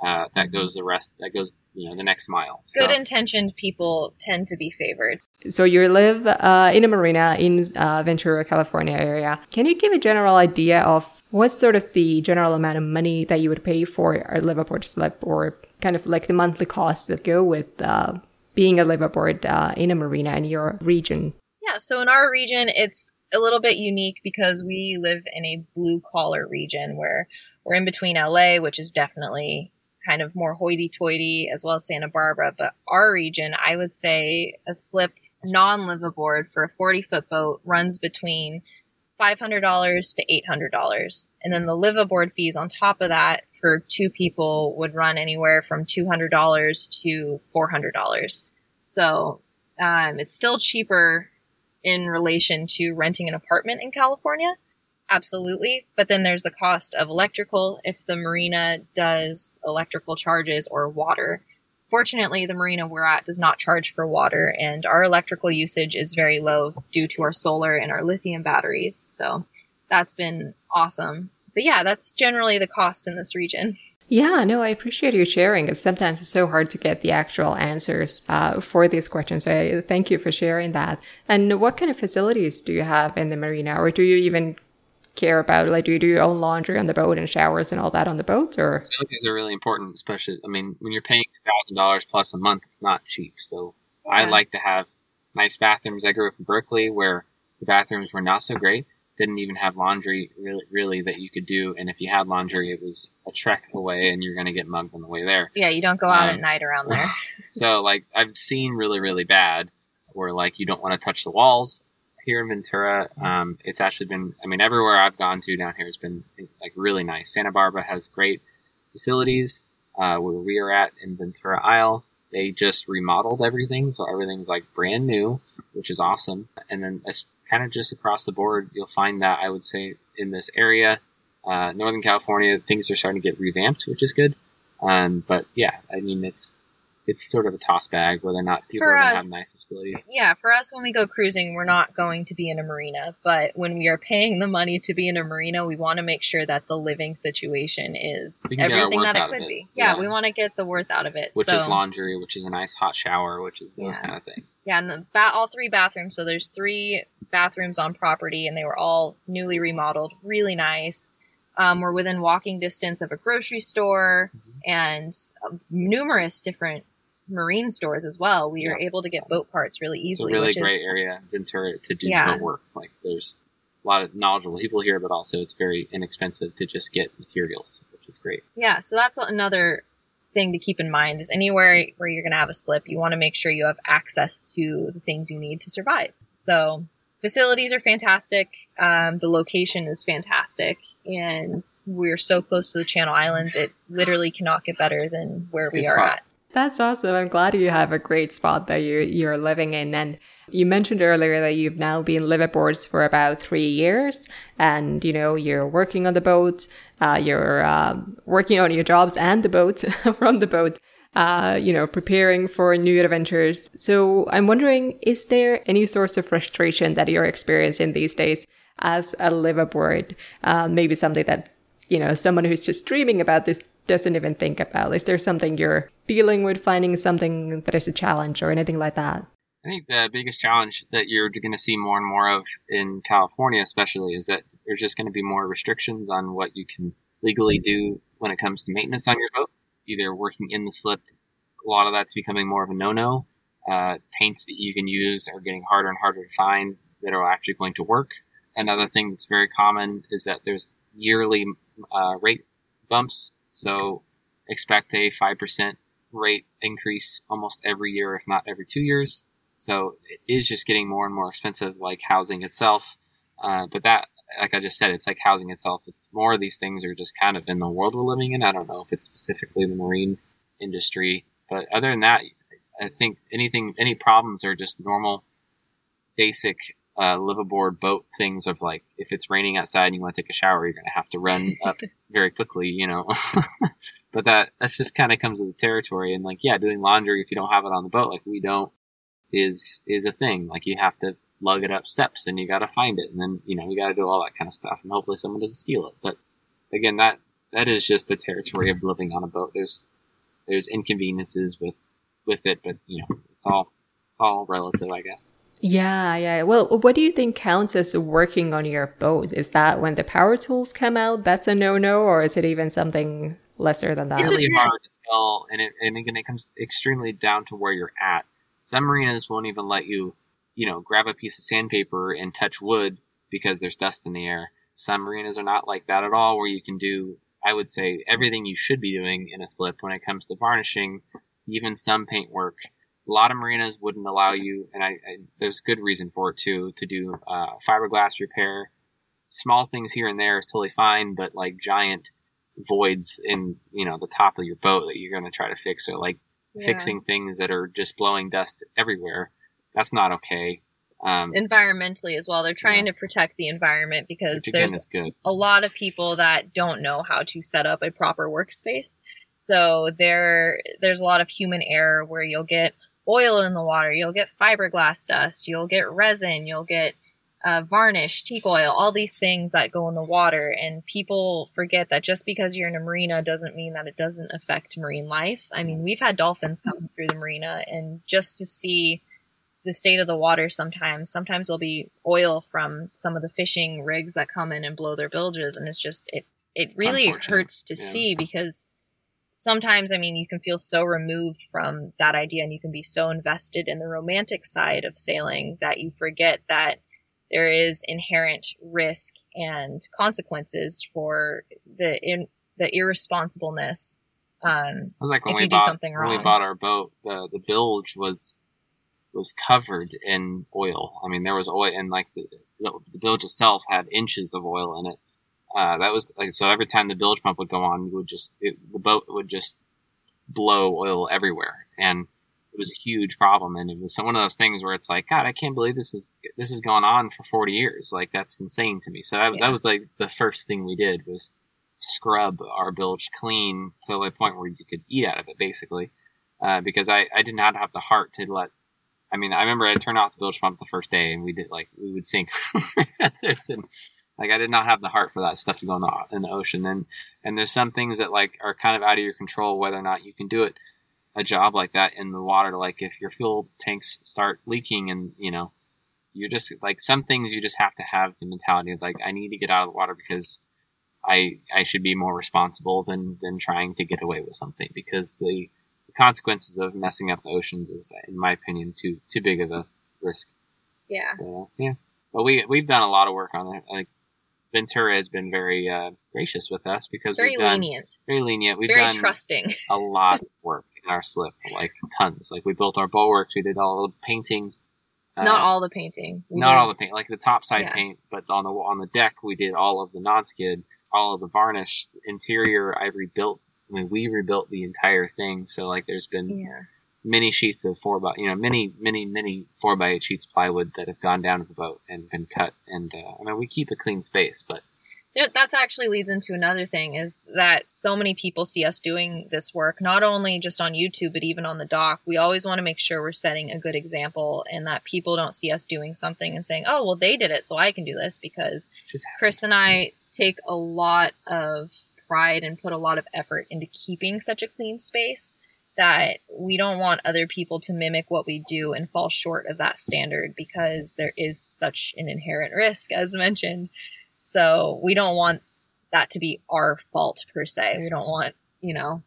uh, that goes the rest, that goes, you know, the next mile. So. Good intentioned people tend to be favored. So you live uh, in a marina in uh, Ventura, California area. Can you give a general idea of what's sort of the general amount of money that you would pay for a liveaboard slip, or kind of like the monthly costs that go with uh, being a liveaboard uh, in a marina in your region? Yeah, so in our region, it's a little bit unique because we live in a blue-collar region where we're in between L A, which is definitely kind of more hoity-toity, as well as Santa Barbara. But our region, I would say a slip non-liveaboard for a forty-foot boat runs between five hundred dollars to eight hundred dollars. And then the liveaboard fees on top of that for two people would run anywhere from two hundred dollars to four hundred dollars. So um, it's still cheaper in relation to renting an apartment in California. Absolutely. But then there's the cost of electrical if the marina does electrical charges or water. Fortunately, the marina we're at does not charge for water, and our electrical usage is very low due to our solar and our lithium batteries. So that's been awesome. But yeah, that's generally the cost in this region. Yeah, no, I appreciate you sharing. It's sometimes it's so hard to get the actual answers uh, for these questions. So thank you for sharing that. And what kind of facilities do you have in the marina, or do you even care about, like, do you do your own laundry on the boat and showers and all that on the boat? Or facilities are really important, especially, I mean, when you're paying a thousand dollars plus a month, it's not cheap. So yeah. I like to have nice bathrooms. I grew up in Berkeley where the bathrooms were not so great, didn't even have laundry really really that you could do, and if you had laundry it was a trek away and you're going to get mugged on the way there. Yeah, you don't go out um, at night around there. So like I've seen really really bad where like you don't want to touch the walls. Here in Ventura, um, it's actually been, I mean, everywhere I've gone to down here has been like really nice. Santa Barbara has great facilities uh, where we are at in Ventura Isle. They just remodeled everything. So everything's like brand new, which is awesome. And then it's kind of just across the board, you'll find that I would say in this area, uh, Northern California, things are starting to get revamped, which is good. Um, but yeah, I mean, it's, It's sort of a toss bag whether or not people for are going to have nice facilities. Yeah, for us, when we go cruising, we're not going to be in a marina. But when we are paying the money to be in a marina, we want to make sure that the living situation is everything that it could it. be. Yeah, yeah, we want to get the worth out of it. Which so. is laundry, which is a nice hot shower, which is those yeah. kind of things. Yeah, and the ba- all three bathrooms. So there's three bathrooms on property, and they were all newly remodeled. Really nice. Um, we're within walking distance of a grocery store mm-hmm. and uh, numerous different marine stores as well. We yeah. are able to get boat parts really easily. It's a really which great is, area, Ventura, to do yeah. boat work. Like there's a lot of knowledgeable people here, but also it's very inexpensive to just get materials, which is great. Yeah, so that's another thing to keep in mind is anywhere where you're going to have a slip, you want to make sure you have access to the things you need to survive. So facilities are fantastic. Um, the location is fantastic. And we're so close to the Channel Islands, it literally cannot get better than where we are spot. at. That's awesome. I'm glad you have a great spot that you, you're living in. And you mentioned earlier that you've now been liveaboards for about three years and, you know, you're working on the boat, uh, you're uh, working on your jobs and the boat from the boat, uh, you know, preparing for new adventures. So I'm wondering, is there any source of frustration that you're experiencing these days as a liveaboard? Uh, maybe something that, you know, someone who's just dreaming about this doesn't even think about? Is there something you're dealing with, finding something that is a challenge or anything like that? I think the biggest challenge that you're going to see more and more of in California especially is that there's just going to be more restrictions on what you can legally do when it comes to maintenance on your boat. Either working in the slip, a lot of that's becoming more of a no-no. Uh, paints that you can use are getting harder and harder to find that are actually going to work. Another thing that's very common is that there's yearly uh, rate bumps. So expect a five percent rate increase almost every year, if not every two years. So it is just getting more and more expensive, like housing itself. Uh, but that, like I just said, it's like housing itself. It's more of these things are just kind of in the world we're living in. I don't know if it's specifically the marine industry, but other than that, I think anything, any problems are just normal, basic uh, liveaboard boat things of like, if it's raining outside and you want to take a shower, you're going to have to run up very quickly, you know, but that that's just kind of comes with the territory. And like, yeah, doing laundry, if you don't have it on the boat, like we don't, is is a thing. Like you have to lug it up steps and you got to find it, and then you know we got to do all that kind of stuff, and hopefully someone doesn't steal it. But again, that that is just the territory of living on a boat. There's there's inconveniences with with it, but you know it's all it's all relative, I guess. Yeah yeah Well, what do you think counts as working on your boat? Is that when the power tools come out, that's a no-no, or is it even something lesser than that? It's really hard to tell, and it, and again it comes extremely down to where you're at. Some marinas won't even let you, you know, grab a piece of sandpaper and touch wood because there's dust in the air. Some marinas are not like that at all, where you can do, I would say, everything you should be doing in a slip when it comes to varnishing, even some paint work. A lot of marinas wouldn't allow you, and I, I, there's good reason for it too, to do uh, fiberglass repair. Small things here and there is totally fine, but like giant voids in, you know, the top of your boat that you're going to try to fix are like, yeah. Fixing things that are just blowing dust everywhere. That's not okay. Um, Environmentally as well. They're trying yeah. to protect the environment, because again, there's a lot of people that don't know how to set up a proper workspace. So there, there's a lot of human error where you'll get oil in the water, you'll get fiberglass dust, you'll get resin, you'll get uh, varnish, teak oil, all these things that go in the water. And people forget that just because you're in a marina doesn't mean that it doesn't affect marine life. I mean, we've had dolphins come through the marina, and just to see the state of the water sometimes, sometimes there'll be oil from some of the fishing rigs that come in and blow their bilges. And it's just, it, it really hurts to yeah. see, because sometimes, I mean, you can feel so removed from that idea, and you can be so invested in the romantic side of sailing that you forget that there is inherent risk and consequences for the in, the irresponsibleness. Um, it was like when if we you bought, do something wrong. When we bought our boat, the, the bilge was was covered in oil. I mean, there was oil, and like the, the bilge itself had inches of oil in it. Uh, that was like so. Every time the bilge pump would go on, we would just it, the boat would just blow oil everywhere, and it was a huge problem. And it was one of those things where it's like, God, I can't believe this is, this has gone on for forty years. Like, that's insane to me. So that, yeah. that was like the first thing we did was scrub our bilge clean to the point where you could eat out of it, basically. Uh, because I, I did not have the heart to let, I mean, I remember I turned off the bilge pump the first day, and we did like, we would sink. than, like I did not have the heart for that stuff to go in the, in the ocean. And, and there's some things that like are kind of out of your control, whether or not you can do it. A job like that in the water, like if your fuel tanks start leaking, and you know, you're just like, some things you just have to have the mentality of like, I need to get out of the water because I I should be more responsible than than trying to get away with something, because the, the consequences of messing up the oceans is, in my opinion, too too big of a risk. Yeah. But, uh, yeah. But we we've done a lot of work on it. Like Ventura has been very uh, gracious with us, because very we've done, lenient, very lenient. We've very done trusting. A lot of work in our slip, like tons. Like we built our bulwarks, we did all the painting. Uh, not all the painting. We not did. all the paint, like the topside yeah. paint, but on the on the deck, we did all of the non-skid, all of the varnish, interior. I rebuilt. I mean, we rebuilt the entire thing. So like, there's been yeah. many sheets of four by, you know, many, many, many four by eight sheets plywood that have gone down to the boat and been cut. And uh, I mean, we keep a clean space, but. That actually leads into another thing, is that so many people see us doing this work, not only just on YouTube, but even on the dock. We always want to make sure we're setting a good example, and that people don't see us doing something and saying, oh, well, they did it, so I can do this, because Chris and I take a lot of pride and put a lot of effort into keeping such a clean space that we don't want other people to mimic what we do and fall short of that standard, because there is such an inherent risk, as mentioned. So we don't want that to be our fault per se. We don't want, you know,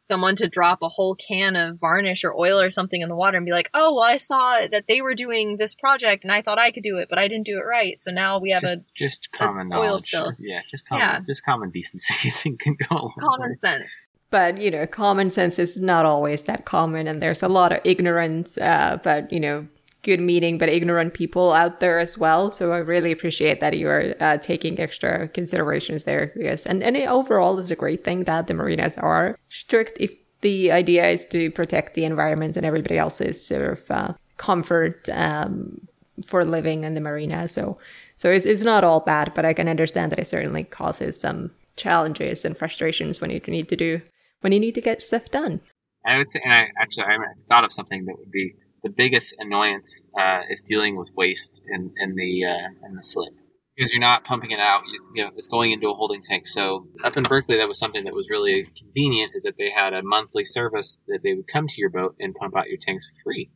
someone to drop a whole can of varnish or oil or something in the water and be like, oh, well, I saw that they were doing this project and I thought I could do it, but I didn't do it right. So now we have just, a just common a oil spill. Yeah, just common, yeah. just common decency. I think can go a long common way. Sense. But, you know, common sense is not always that common, and there's a lot of ignorance, uh, but, you know, good meaning, but ignorant people out there as well. So I really appreciate that you are uh, taking extra considerations there. Yes. And, and it overall is a great thing that the marinas are strict if the idea is to protect the environment and everybody else's sort of uh, comfort um, for living in the marina. So so it's, it's not all bad, but I can understand that it certainly causes some challenges and frustrations when you need to do when you need to get stuff done. I would say, and I actually I thought of something that would be the biggest annoyance uh, is dealing with waste in, in the uh, in the slip, because you're not pumping it out. You know, it's going into a holding tank. So up in Berkeley, that was something that was really convenient, is that they had a monthly service that they would come to your boat and pump out your tanks for free,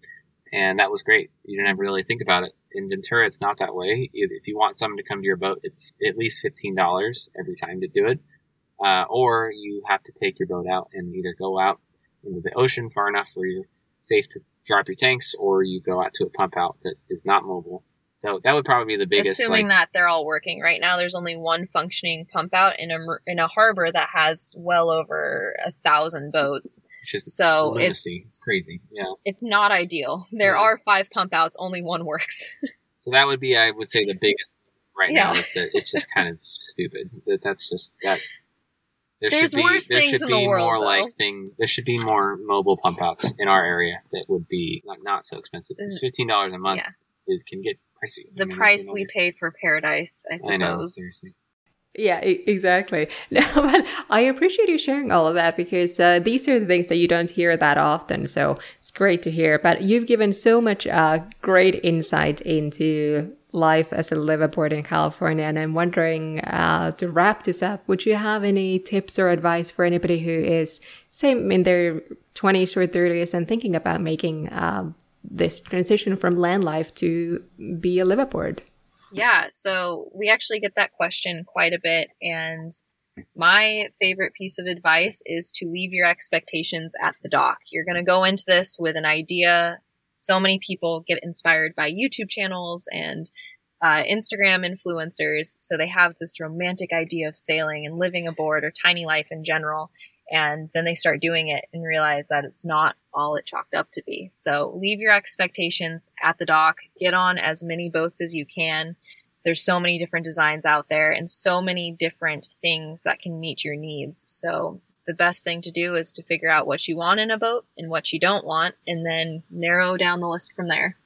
and that was great. You didn't have to really think about it. In Ventura, it's not that way. If you want someone to come to your boat, it's at least fifteen dollars every time to do it. Uh, or you have to take your boat out and either go out into the ocean far enough where you're safe to drop your tanks, or you go out to a pump out that is not mobile. So that would probably be the biggest. Assuming like, that they're all working right now, there's only one functioning pump out in a in a harbor that has well over a thousand boats. It's just so lunacy. it's it's crazy. Yeah, it's not ideal. There yeah. are five pump outs, only one works. So that would be, I would say, the biggest right yeah. now is that it's just kind of stupid. That that's just that. There There's should be, worse there things should in be the world, more though. Like things. There should be more mobile pump outs in our area that would be like not so expensive. It's fifteen dollars a month yeah. is can get pricey. The I mean, price we paid for paradise, I suppose. I know, seriously. Yeah, e- exactly. No, but I appreciate you sharing all of that, because uh, these are the things that you don't hear that often. So it's great to hear. But you've given so much uh, great insight into life as a liveaboard in California. And I'm wondering, uh, to wrap this up, would you have any tips or advice for anybody who is, say, in their twenties or thirties and thinking about making uh, this transition from land life to be a liveaboard? Yeah, so we actually get that question quite a bit. And my favorite piece of advice is to leave your expectations at the dock. You're going to go into this with an idea. So many people get inspired by YouTube channels and uh, Instagram influencers. So they have this romantic idea of sailing and living aboard or tiny life in general. And then they start doing it and realize that it's not all it chalked up to be. So leave your expectations at the dock. Get on as many boats as you can. There's so many different designs out there and so many different things that can meet your needs. So the best thing to do is to figure out what you want in a boat and what you don't want, and then narrow down the list from there.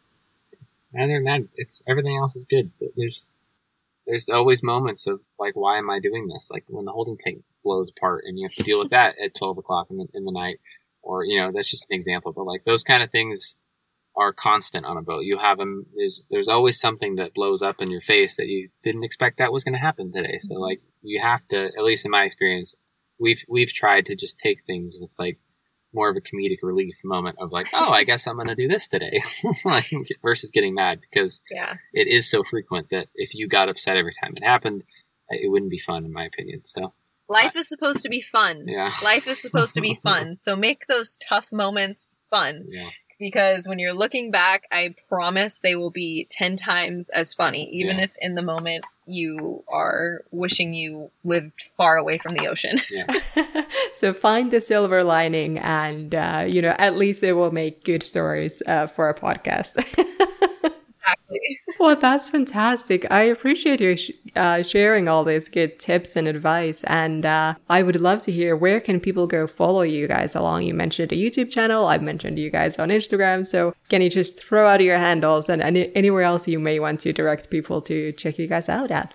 Other than that, it's everything else is good. But there's there's always moments of like, why am I doing this? Like when the holding tank blows apart and you have to deal with that at twelve o'clock in the, in the night, or, you know, that's just an example, but like those kind of things are constant on a boat. You have them. There's, there's always something that blows up in your face that you didn't expect that was going to happen today. So like you have to, at least in my experience, we've, we've tried to just take things with like more of a comedic relief moment of like, oh, I guess I'm going to do this today like, versus getting mad, because yeah. it is so frequent that if you got upset every time it happened, it wouldn't be fun in my opinion. So life is supposed to be fun. Yeah. Life is supposed to be fun. So make those tough moments fun. Yeah. Because when you're looking back, I promise they will be ten times as funny, even yeah. if in the moment you are wishing you lived far away from the ocean. Yeah. So find the silver lining, and, uh, you know, at least they will make good stories uh, for a podcast. Exactly. Well, that's fantastic. I appreciate you sh- uh, sharing all these good tips and advice. And uh, I would love to hear, where can people go follow you guys along? You mentioned a YouTube channel. I've mentioned you guys on Instagram. So can you just throw out your handles and any- anywhere else you may want to direct people to check you guys out at?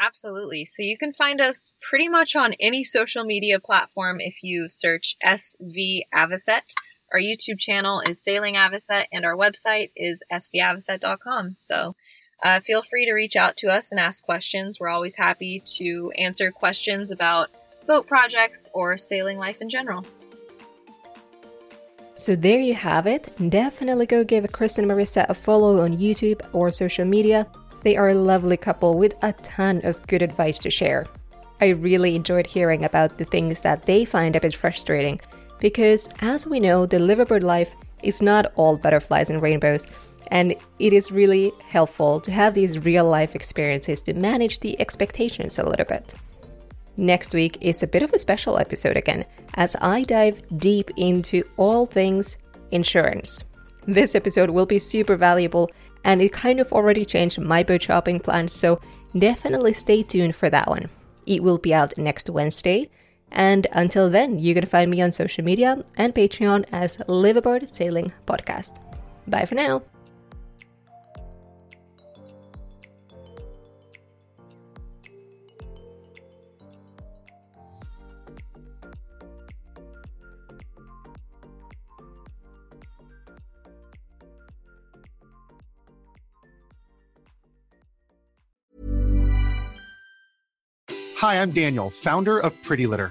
Absolutely. So you can find us pretty much on any social media platform if you search S V Avocet. Our YouTube channel is Sailing Avocet, and our website is s v avocet dot com. So uh, feel free to reach out to us and ask questions. We're always happy to answer questions about boat projects, or sailing life in general. So there you have it. Definitely go give Chris and Marissa a follow on YouTube or social media. They are a lovely couple with a ton of good advice to share. I really enjoyed hearing about the things that they find a bit frustrating, because as we know, the liveaboard life is not all butterflies and rainbows, and it is really helpful to have these real-life experiences to manage the expectations a little bit. Next week is a bit of a special episode again, as I dive deep into all things insurance. This episode will be super valuable, and it kind of already changed my boat shopping plans, so definitely stay tuned for that one. It will be out next Wednesday, and until then, you can find me on social media and Patreon as Liveaboard Sailing Podcast. Bye for now! Hi, I'm Daniel, founder of Pretty Litter.